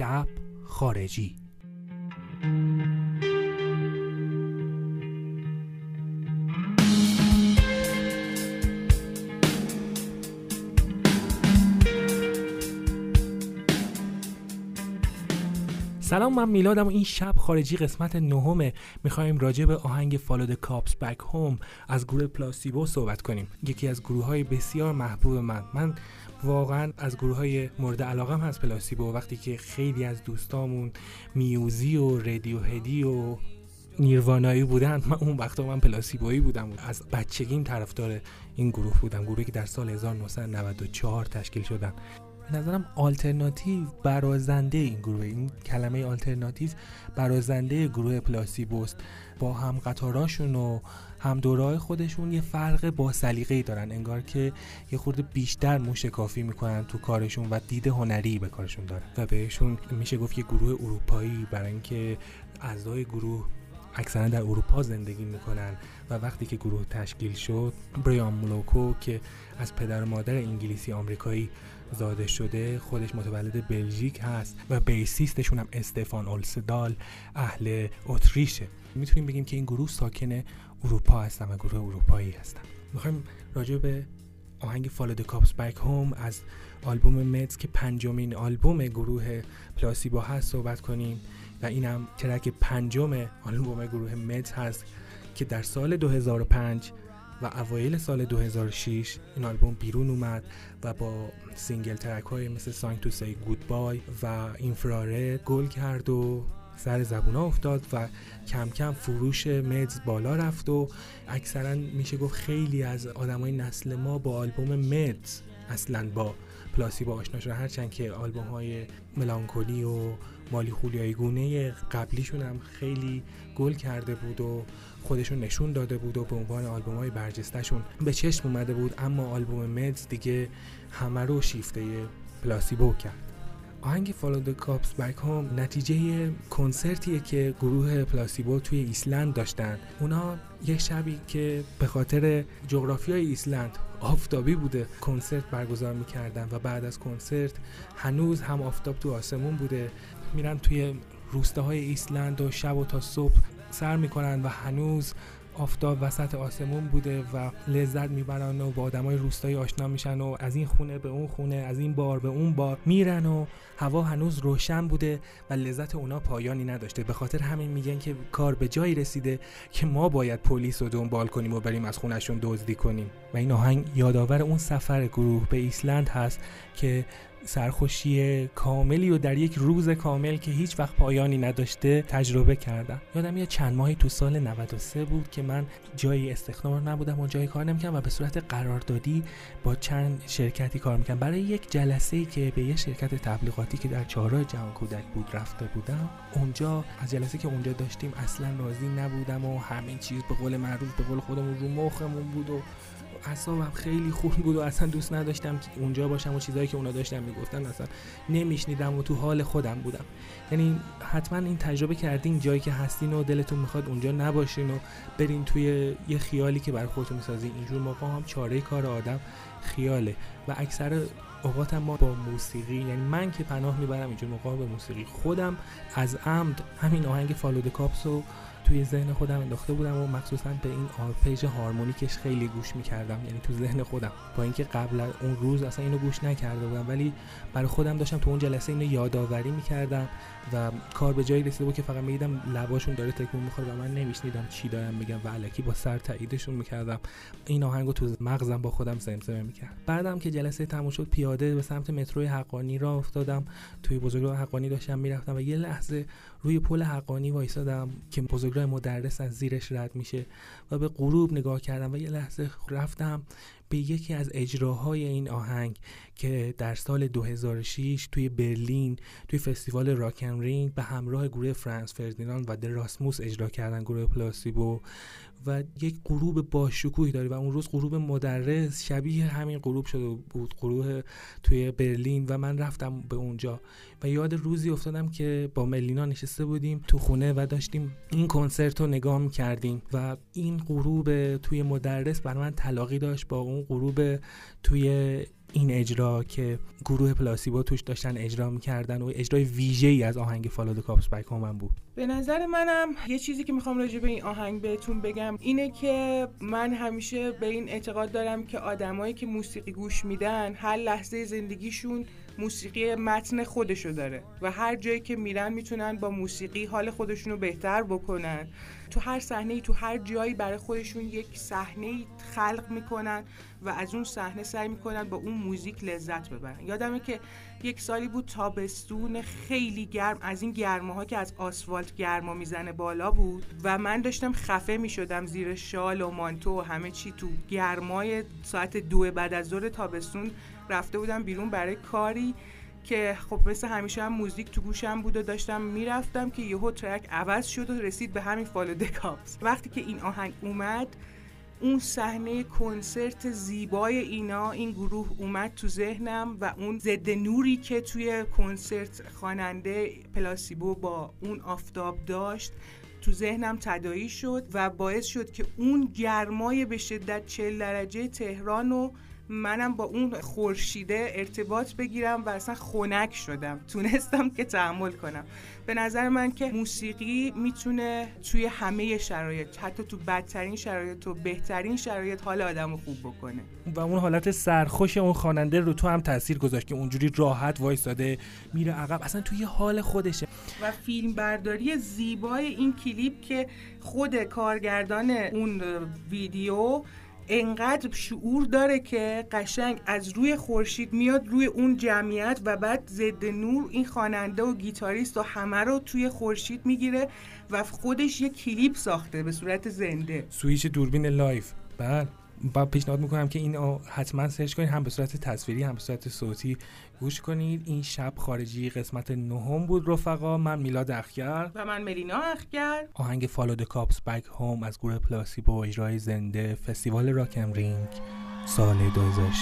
شب خارجی. سلام، من میلادم و این شب خارجی قسمت 9 میخوایم راجع به آهنگ Follow the Cops Back Home از گروه پلاسیبو صحبت کنیم. یکی از گروه‌های بسیار محبوب من واقعا از گروه‌های مورد علاقم هست پلاسیبو. وقتی که خیلی از دوستامون میوزی و رادیو هدی و نیروانایی بودن، من اون وقتا من پلاسیبویی بودم. از بچگیم طرفدار این گروه بودم، گروهی که در سال 1994 تشکیل شدن. نظرم آلترناتیو برازنده این گروه، این کلمه آلترناتیو برازنده گروه پلاسیبوست. با هم قطاراشون و هم دورای خودشون یه فرق با سلیقه‌ای دارن، انگار که یه خورده بیشتر موشکافی میکنن تو کارشون و دید هنری به کارشون دارن و بهشون میشه گفت یه گروه اروپایی، برای اینکه اعضای گروه اکثرا در اروپا زندگی میکنن. و وقتی که گروه تشکیل شد، برایان مولوکو که از پدر و مادر انگلیسی آمریکایی زاده شده، خودش متولد بلژیک هست و بیسیستشون هم استفان اولسدال اهل اتریشه. میتونیم بگیم که این گروه ساکن اروپا هستن و گروه اروپایی هستن. میخوایم راجع به آهنگ Follow the Cops Back Home از آلبوم Meds که 5مین آلبوم گروه پلاسیبو هست صحبت کنیم و اینم ترک 5 آلبوم گروه Meds هست که در سال 2005 و اوایل سال 2006 این آلبوم بیرون اومد و با سینگل ترک های مثل Song to Say Goodbye و Infrared گل کرد و سر زبونا افتاد و کم کم فروش Meds بالا رفت و اکثرا میشه گفت خیلی از آدمای نسل ما با آلبوم Meds اصلا با پلاسیبو آشنا شدن، هرچند که آلبوم های ملانکولی و مالی خولیای گونه قبلیشون هم خیلی گل کرده بود و خودشون نشون داده بود و به عنوان آلبوم های برجستهشون به چشم اومده بود، اما آلبوم Meds دیگه همه رو شیفته پلاسیبو کرد. آهنگ Follow the Cops Back Home نتیجه کنسرتیه که گروه پلاسیبو توی ایسلند داشتن. اونا یه شبی که به خاطر جغرافیای ایسلند آفتابی بوده کنسرت برگزار میکردن و بعد از کنسرت هنوز هم آفتاب تو آسمون بوده، میرن توی روستاهای ایسلند و شب و تا صبح سر میکنن و هنوز آفتاب وسط آسمون بوده و لذت میبرن و با آدمای روستایی آشنا میشن و از این خونه به اون خونه، از این بار به اون بار میرن و هوا هنوز روشن بوده و لذت اونا پایانی نداشته. به خاطر همین میگن که کار به جایی رسیده که ما باید پلیس رو دنبال کنیم و بریم از خونهشون دزدی کنیم. و این آهنگ یادآور اون سفر گروه به ایسلند هست که سرخوشی کاملی و در یک روز کامل که هیچ وقت پایانی نداشته تجربه کردم. یادم یه چند ماهی تو سال 93 بود که من جای استخدام نبودم و جای کار نمی‌کردم و به صورت قراردادی با چند شرکتی کار می‌کردم. برای یک جلسه‌ای که به یه شرکت تبلیغاتی که در چهارراه جهان کودک بود رفته بودم، اونجا از جلسه‌ای که اونجا داشتیم اصلا راضی نبودم و همین چیز به قول معروف به قول خودمون رو مخمون بود و اعصابم خیلی خون بود و اصلا دوست نداشتم که اونجا باشم و چیزایی که اونا داشتن میگفتن اصلا نمیشنیدم و تو حال خودم بودم. یعنی حتما این تجربه کردین جایی که هستین و دلتون میخواد اونجا نباشین و برین توی یه خیالی که برای خودتون میسازین. اینجور موقع هم چاره کار آدم خیاله و اکثر اوقات ما با موسیقی، یعنی من که پناه میبرم اینجور موقع به موسیقی. خودم از عمد همین آهنگ Follow the Cops رو توی ذهن خودم انداخته بودم و مخصوصا به این آرپژ هارمونیکش خیلی گوش میکردم، یعنی تو ذهن خودم، با اینکه قبل اون روز اصلا اینو گوش نکرده بودم ولی برای خودم داشتم تو اون جلسه اینو یادآوری میکردم و کار به جایی رسیده بود که فقط میدیدم لباشون داره تکون میخوره و من نمیشنیدم چی دارن میگن و الکی با سر تاییدشون میکردم. این آهنگو تو مغزم با خودم زمزمه میکردم. بعدم که جلسه تموم شد پیاده به سمت متروی حقانی راه افتادم. توی بزرگراه حقانی داشتم میرفتم و یه لحظه روی پل حقانی وایسادم که بزرگراه مدرس از زیرش رد میشه و به غروب نگاه کردم و یه لحظه رفتم به یکی از اجراهای این آهنگ که در سال 2006 توی برلین توی فستیوال راک ام رینگ به همراه گروه فرانز فردیناند و دراسموس اجرا کردن گروه پلاسیبو و یک غروب باشکوهی داره و اون روز غروب مدرس شبیه همین غروب شده بود، غروب توی برلین. و من رفتم به اونجا و یاد روزی افتادم که با ملینا نشسته بودیم تو خونه و داشتیم این کنسرت رو نگاه می‌کردیم و این غروب توی مدرس برای من تلاقی داشت با اون غروب توی این اجرا که گروه پلاسیبو توش داشتن اجرا می‌کردن و اجرای ویژه‌ای از آهنگ Follow the Cops Back Home هم بود. به نظر منم یه چیزی که می‌خوام راجع به این آهنگ بهتون بگم اینه که من همیشه به این اعتقاد دارم که آدمایی که موسیقی گوش میدن هر لحظه زندگیشون موسیقی متن خودشو داره و هر جایی که میرن میتونن با موسیقی حال خودشونو بهتر بکنن. تو هر صحنه‌ای، تو هر جایی برای خودشون یک صحنه‌ای خلق میکنن و از اون صحنه سعی میکنن با اون موزیک لذت ببرن. یادمه که یک سالی بود تابستون خیلی گرم، از این گرماها که از آسفالت گرما میزنه بالا بود و من داشتم خفه میشدم زیر شال و مانتو و همه چی. تو گرمای ساعت 2 بعد از ظهر تابستون رفته بودم بیرون برای کاری که خب مثل همیشه هم موزیک تو گوشم بود و داشتم میرفتم که یهو ترک عوض شد و رسید به همین Follow the Cops. وقتی که این آهنگ اومد، اون صحنه کنسرت زیبای اینا، این گروه اومد تو ذهنم و اون ضد نوری که توی کنسرت خواننده پلاسیبو با اون آفتاب داشت تو ذهنم تداعی شد و باعث شد که اون گرمای به شدت 40 درجه تهران و منم با اون خورشیده ارتباط بگیرم و اصلا خنک شدم، تونستم که تحمل کنم. به نظر من که موسیقی میتونه توی همه شرایط، حتی تو بدترین شرایط و بهترین شرایط، حال آدمو خوب بکنه و اون حالت سرخوش اون خواننده رو تو هم تاثیر گذاشت که اونجوری راحت وایساده میره عقب، اصلا توی حال خودشه. و فیلم برداری زیبای این کلیپ که خود کارگردان اون ویدیو انقدر شعور داره که قشنگ از روی خورشید میاد روی اون جمعیت و بعد ضد نور این خواننده و گیتاریست و همه رو توی خورشید میگیره و خودش یه کلیپ ساخته به صورت زنده، سویچ دوربین لایف. بله، من پیشنهاد میکنم که این حتما سرچ کنید، هم به صورت تصویری هم به صورت صوتی گوش کنید. این شب خارجی قسمت 9 بود رفقا. من میلاد اخگر و من ملینا اخگر. آهنگ Follow the Cops Back Home از گروه پلاسیبو، اجرای زنده فستیوال راک ام رینگ سال 2006.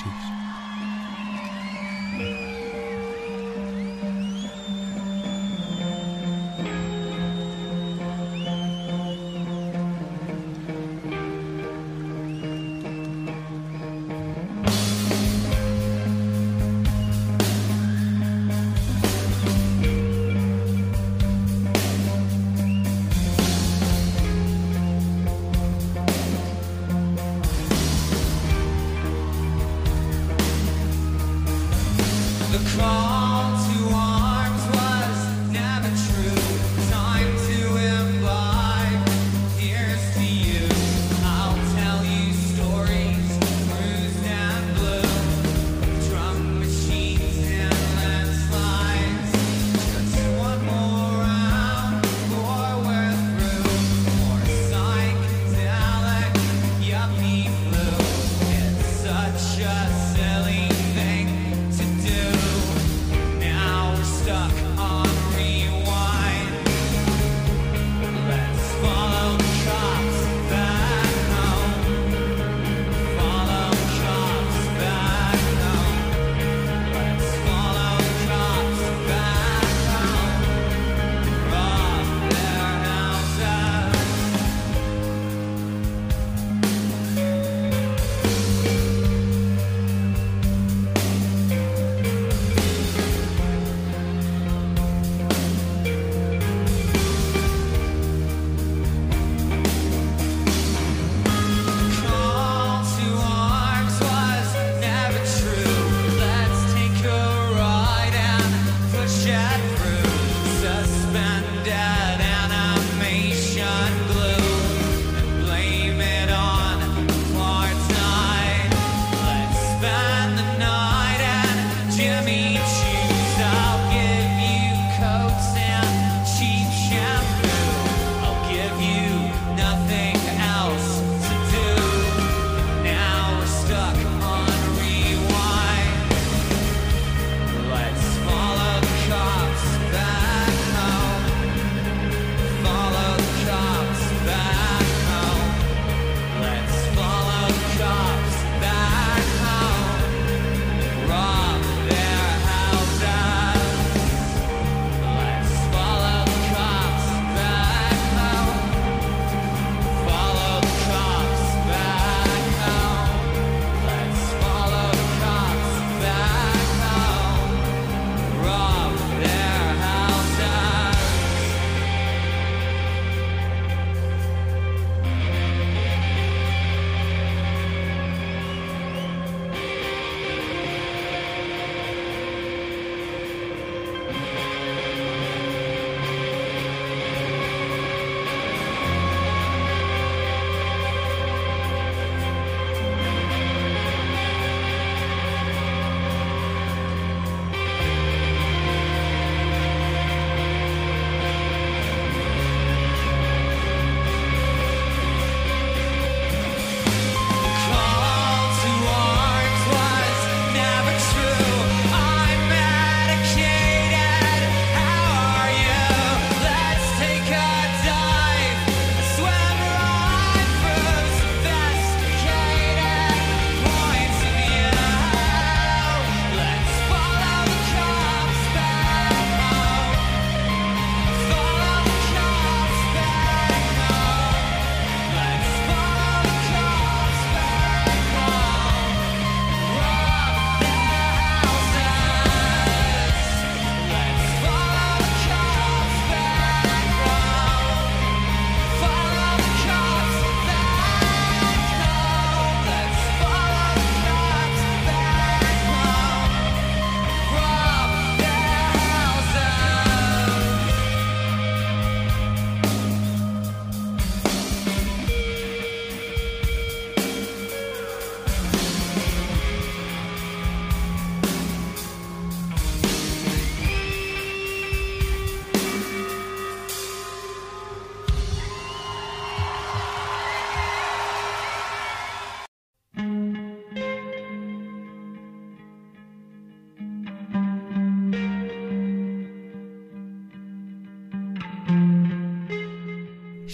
That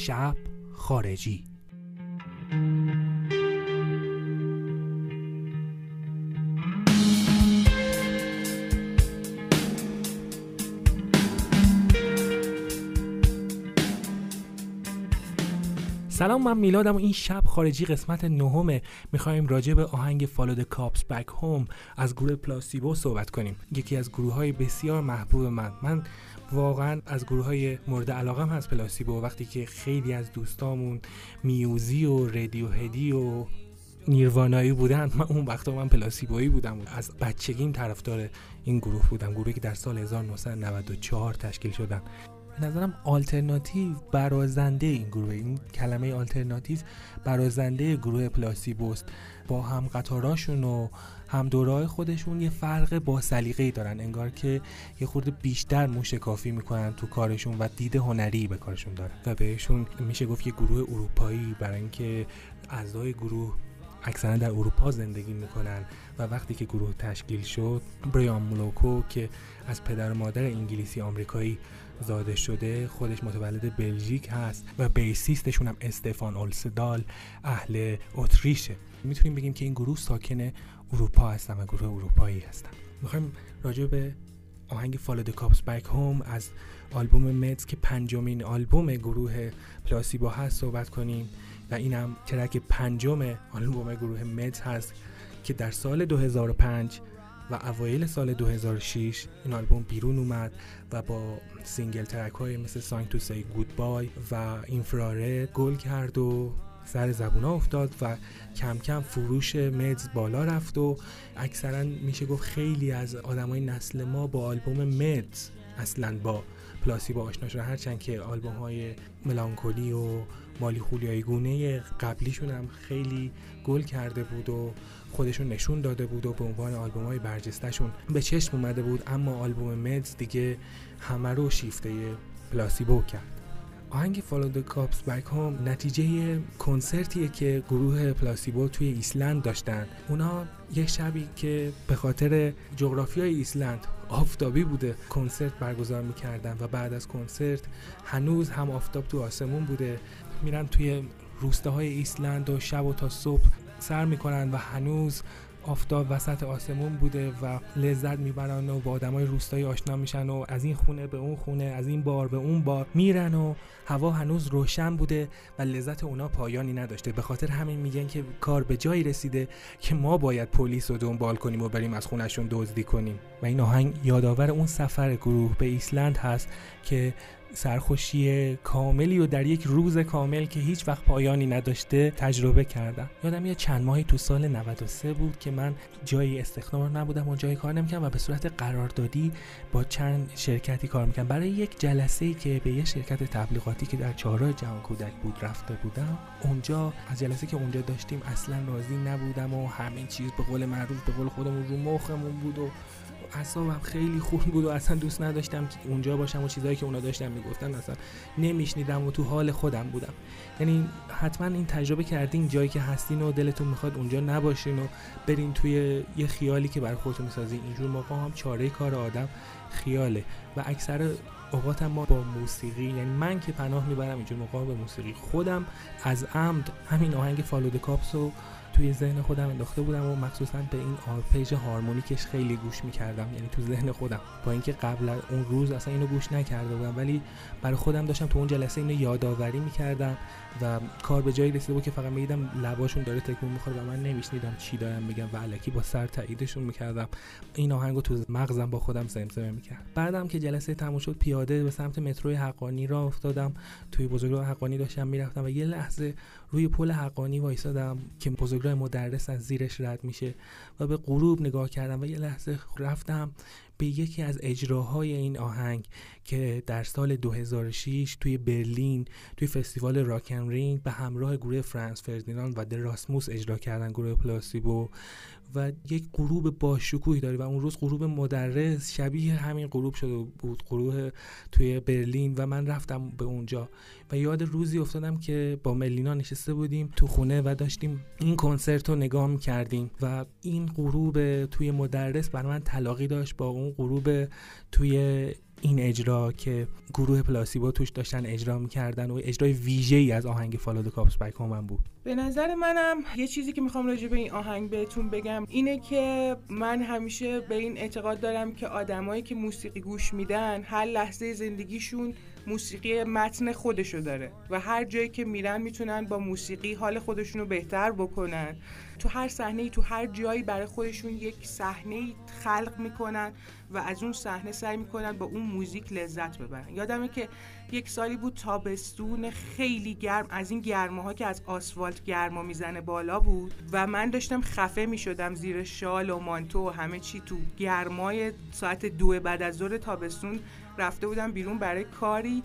شب خارجی. سلام، من میلادم و این شب خارجی قسمت 9 میخوایم راجع به آهنگ Follow the Cops Back Home از گروه پلاسیبو صحبت کنیم. یکی از گروه‌های بسیار محبوب من واقعا از گروه‌های مورد علاقم هست پلاسیبو. وقتی که خیلی از دوستامون میوزی و رادیو هدی و نیروانایی بودن، من اون وقتا من پلاسیبویی بودم. از بچگیم طرفدار این گروه بودم، گروهی که در سال 1994 تشکیل شدن. به نظرم آلترناتیو برازنده این گروه، این کلمه آلترناتیو برازنده گروه پلاسیبوست. با هم قطاراشون و هم دورای خودشون یه فرق با سلیقه‌ای دارن، انگار که یه خورده بیشتر موشکافی میکنن تو کارشون و دید هنری به کارشون دارن و بهشون میشه گفت یه گروه اروپایی، برای اینکه اعضای گروه اکثرا در اروپا زندگی میکنن. و وقتی که گروه تشکیل شد، بریان مولوکو که از پدر و مادر انگلیسی آمریکایی زاده شده، خودش متولد بلژیک هست و بیسیستشون هم استفان اولسدال اهل اتریشه. میتونیم بگیم که این گروه ساکن اروپا هستن و گروه اروپایی هستن. میخوایم راجع به آهنگ Follow the Cops Back Home از آلبوم Meds که 5مین آلبوم گروه پلاسیبو هست صحبت کنیم و اینم ترک 5 آلبوم گروه Meds هست که در سال 2005 و اوایل سال 2006 این آلبوم بیرون اومد و با سینگل ترک های مثل Song to Say Goodbye و Infrared گل کرد و سر زبونا افتاد و کم کم فروش مدز بالا رفت و اکثرا میشه گفت خیلی از آدمای نسل ما با آلبوم مدز اصلا با پلاسیبو آشنا شدن، هرچند که آلبوم های ملانکولی و مالی خولیای گونه قبلیشون هم خیلی گل کرده بود و خودشون نشون داده بود و به عنوان آلبوم های برجستهشون به چشم اومده بود، اما آلبوم مدز دیگه همه رو شیفته پلاسیبو کرد. آهنگ Follow the Cops Back Home نتیجه کنسرتیه که گروه پلاسیبو توی ایسلند داشتن. اونا یه شبی که به خاطر جغرافیای ایسلند آفتابی بوده کنسرت برگزار میکردن و بعد از کنسرت هنوز هم آفتاب تو آسمون بوده، میرن توی روستاهای ایسلند و شب و تا صبح سر میکنن و هنوز آفتاب وسط آسمون بوده و لذت میبرن و با آدمای روستایی آشنا میشن و از این خونه به اون خونه، از این بار به اون بار میرن و هوا هنوز روشن بوده و لذت اونا پایانی نداشته. به خاطر همین میگن که کار به جایی رسیده که ما باید پلیس رو دنبال کنیم و بریم از خونهشون دزدی کنیم. و این آهنگ یادآور اون سفر گروه به ایسلند هست که سرخوشی کاملی و در یک روز کامل که هیچ وقت پایانی نداشته تجربه کردم. یادم یه چند ماهی تو سال 93 بود که من جای استخدام نبودم و جای کار نمی‌کردم و به صورت قراردادی با چند شرکتی کار می‌کردم. برای یک جلسه‌ای که به یه شرکت تبلیغاتی که در چهارراه جهان کودک بود رفته بودم، اونجا از جلسه‌ای که اونجا داشتیم اصلاً راضی نبودم و همه چیز به قول معروف به قول خودمون رو مخمون بود و اعصابم خیلی خون بود و اصلا دوست نداشتم که اونجا باشم و چیزایی که اونا داشتن میگفتن اصلا نمیشنیدم و تو حال خودم بودم. یعنی حتما این تجربه کردین جایی که هستین و دلتون میخواد اونجا نباشین و برین توی یه خیالی که برای خودتون میسازین. اینجور موقع هم چاره کار آدم خیاله و اکثر اوقات ما با موسیقی، یعنی من که پناه میبرم اینجور موقع به موسیقی. خودم از عمد همین آهنگ Follow the Cops رو توی ذهن خودم انداخته بودم و مخصوصا به این آرپیج هارمونیکش خیلی گوش میکردم، یعنی تو ذهن خودم، با اینکه قبل اون روز اصلا اینو گوش نکرده بودم ولی برای خودم داشتم تو اون جلسه اینو یادآوری میکردم و کار به جایی رسیده بود که فقط میدیدم لباشون داره تکون میخوره و من نمیشنیدم چی دارن میگن و الکی با سر تاییدشون میکردم. این آهنگو تو مغزم با خودم زمزمه میکردم. بعدم که جلسه تموم شد پیاده به سمت متروی حقانی راه افتادم. توی بزرگراه حقانی داشتم میرفتم و یه لحظه روی پل حقانی وایسادم که بزرگراه مدرس از زیرش رد میشه و به غروب نگاه کردم و یه لحظه رفتم به یکی از اجراهای این آهنگ که در سال 2006 توی برلین توی فستیوال راک ام رینگ به همراه گروه فرانز فردیناند و دراسموس اجرا کردن گروه پلاسیبو و یک غروب باشکوهی داره و اون روز غروب مدرس شبیه همین غروب شده بود، غروب توی برلین. و من رفتم به اونجا و یاد روزی افتادم که با ملینا نشسته بودیم تو خونه و داشتیم این کنسرت رو نگاه می‌کردیم و این غروب توی مدرس برای من تلاقی داشت با اون غروب توی این اجرا که گروه پلاسیبو توش داشتن اجرا می‌کردن و اجرای ویژه‌ای از آهنگ Follow the Cops Back Home هم بود. به نظر منم یه چیزی که می‌خوام راجع به این آهنگ بهتون بگم اینه که من همیشه به این اعتقاد دارم که آدمایی که موسیقی گوش میدن هر لحظه زندگیشون موسیقی متن خودشو داره و هر جایی که میرن میتونن با موسیقی حال خودشونو بهتر بکنن. تو هر صحنه‌ای، تو هر جایی برای خودشون یک صحنه‌ای خلق میکنن و از اون صحنه سعی میکنن با اون موزیک لذت ببرن. یادمه که یک سالی بود تابستون خیلی گرم، از این گرماها که از آسفالت گرما میزنه بالا بود و من داشتم خفه میشدم زیر شال و مانتو و همه چی. تو گرمای ساعت 2 بعد از ظهر تابستون رفته بودم بیرون برای کاری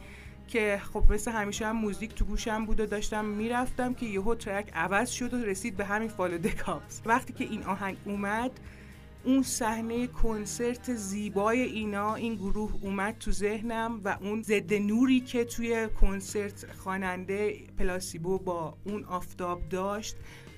که خب مثل همیشه هم موزیک تو گوشم بود و داشتم میرفتم که یهو ترک عوض شد و رسید به همین Follow the Cops. وقتی که این آهنگ اومد، اون صحنه کنسرت زیبای اینا، این گروه اومد تو ذهنم و اون ضد نوری که توی کنسرت خواننده پلاسیبو با اون آفتاب داشت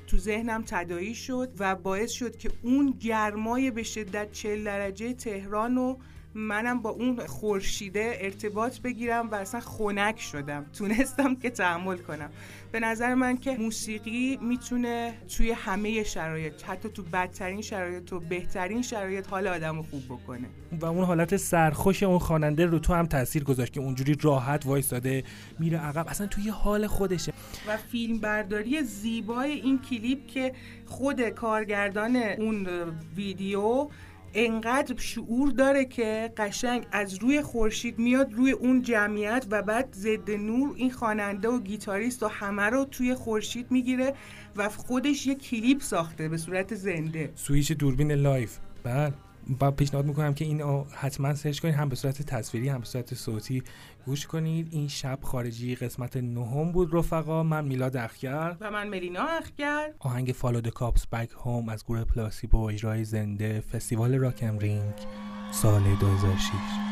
تو ذهنم تداعی شد و باعث شد که اون گرمای به شدت 40 درجه تهران و منم با اون خورشیده ارتباط بگیرم و اصلا خنک شدم، تونستم که تحمل کنم. به نظر من که موسیقی میتونه توی همه شرایط، حتی تو بدترین شرایط و بهترین شرایط، حال آدمو خوب بکنه و اون حالت سرخوش اون خواننده رو تو هم تاثیر گذاشت که اونجوری راحت وایساده میره عقب، اصلا توی حال خودشه. و فیلم برداری زیبای این کلیپ که خود کارگردان اون ویدیو انقدر شعور داره که قشنگ از روی خورشید میاد روی اون جمعیت و بعد ضد نور این خواننده و گیتاریست و همه رو توی خورشید میگیره و خودش یه کلیپ ساخته به صورت زنده. سویچ دوربین لایف. بله، من پیشنهاد میکنم که اینو حتما سرچ کنید، هم به صورت تصویری هم به صورت صوتی گوش کنید. این شب خارجی قسمت 9 بود رفقا. من میلاد اخگر و من ملینا اخگر. آهنگ Follow the Cops Back Home از گروه پلاسیبو، اجرای زنده فستیوال راک ام رینگ سال 2006.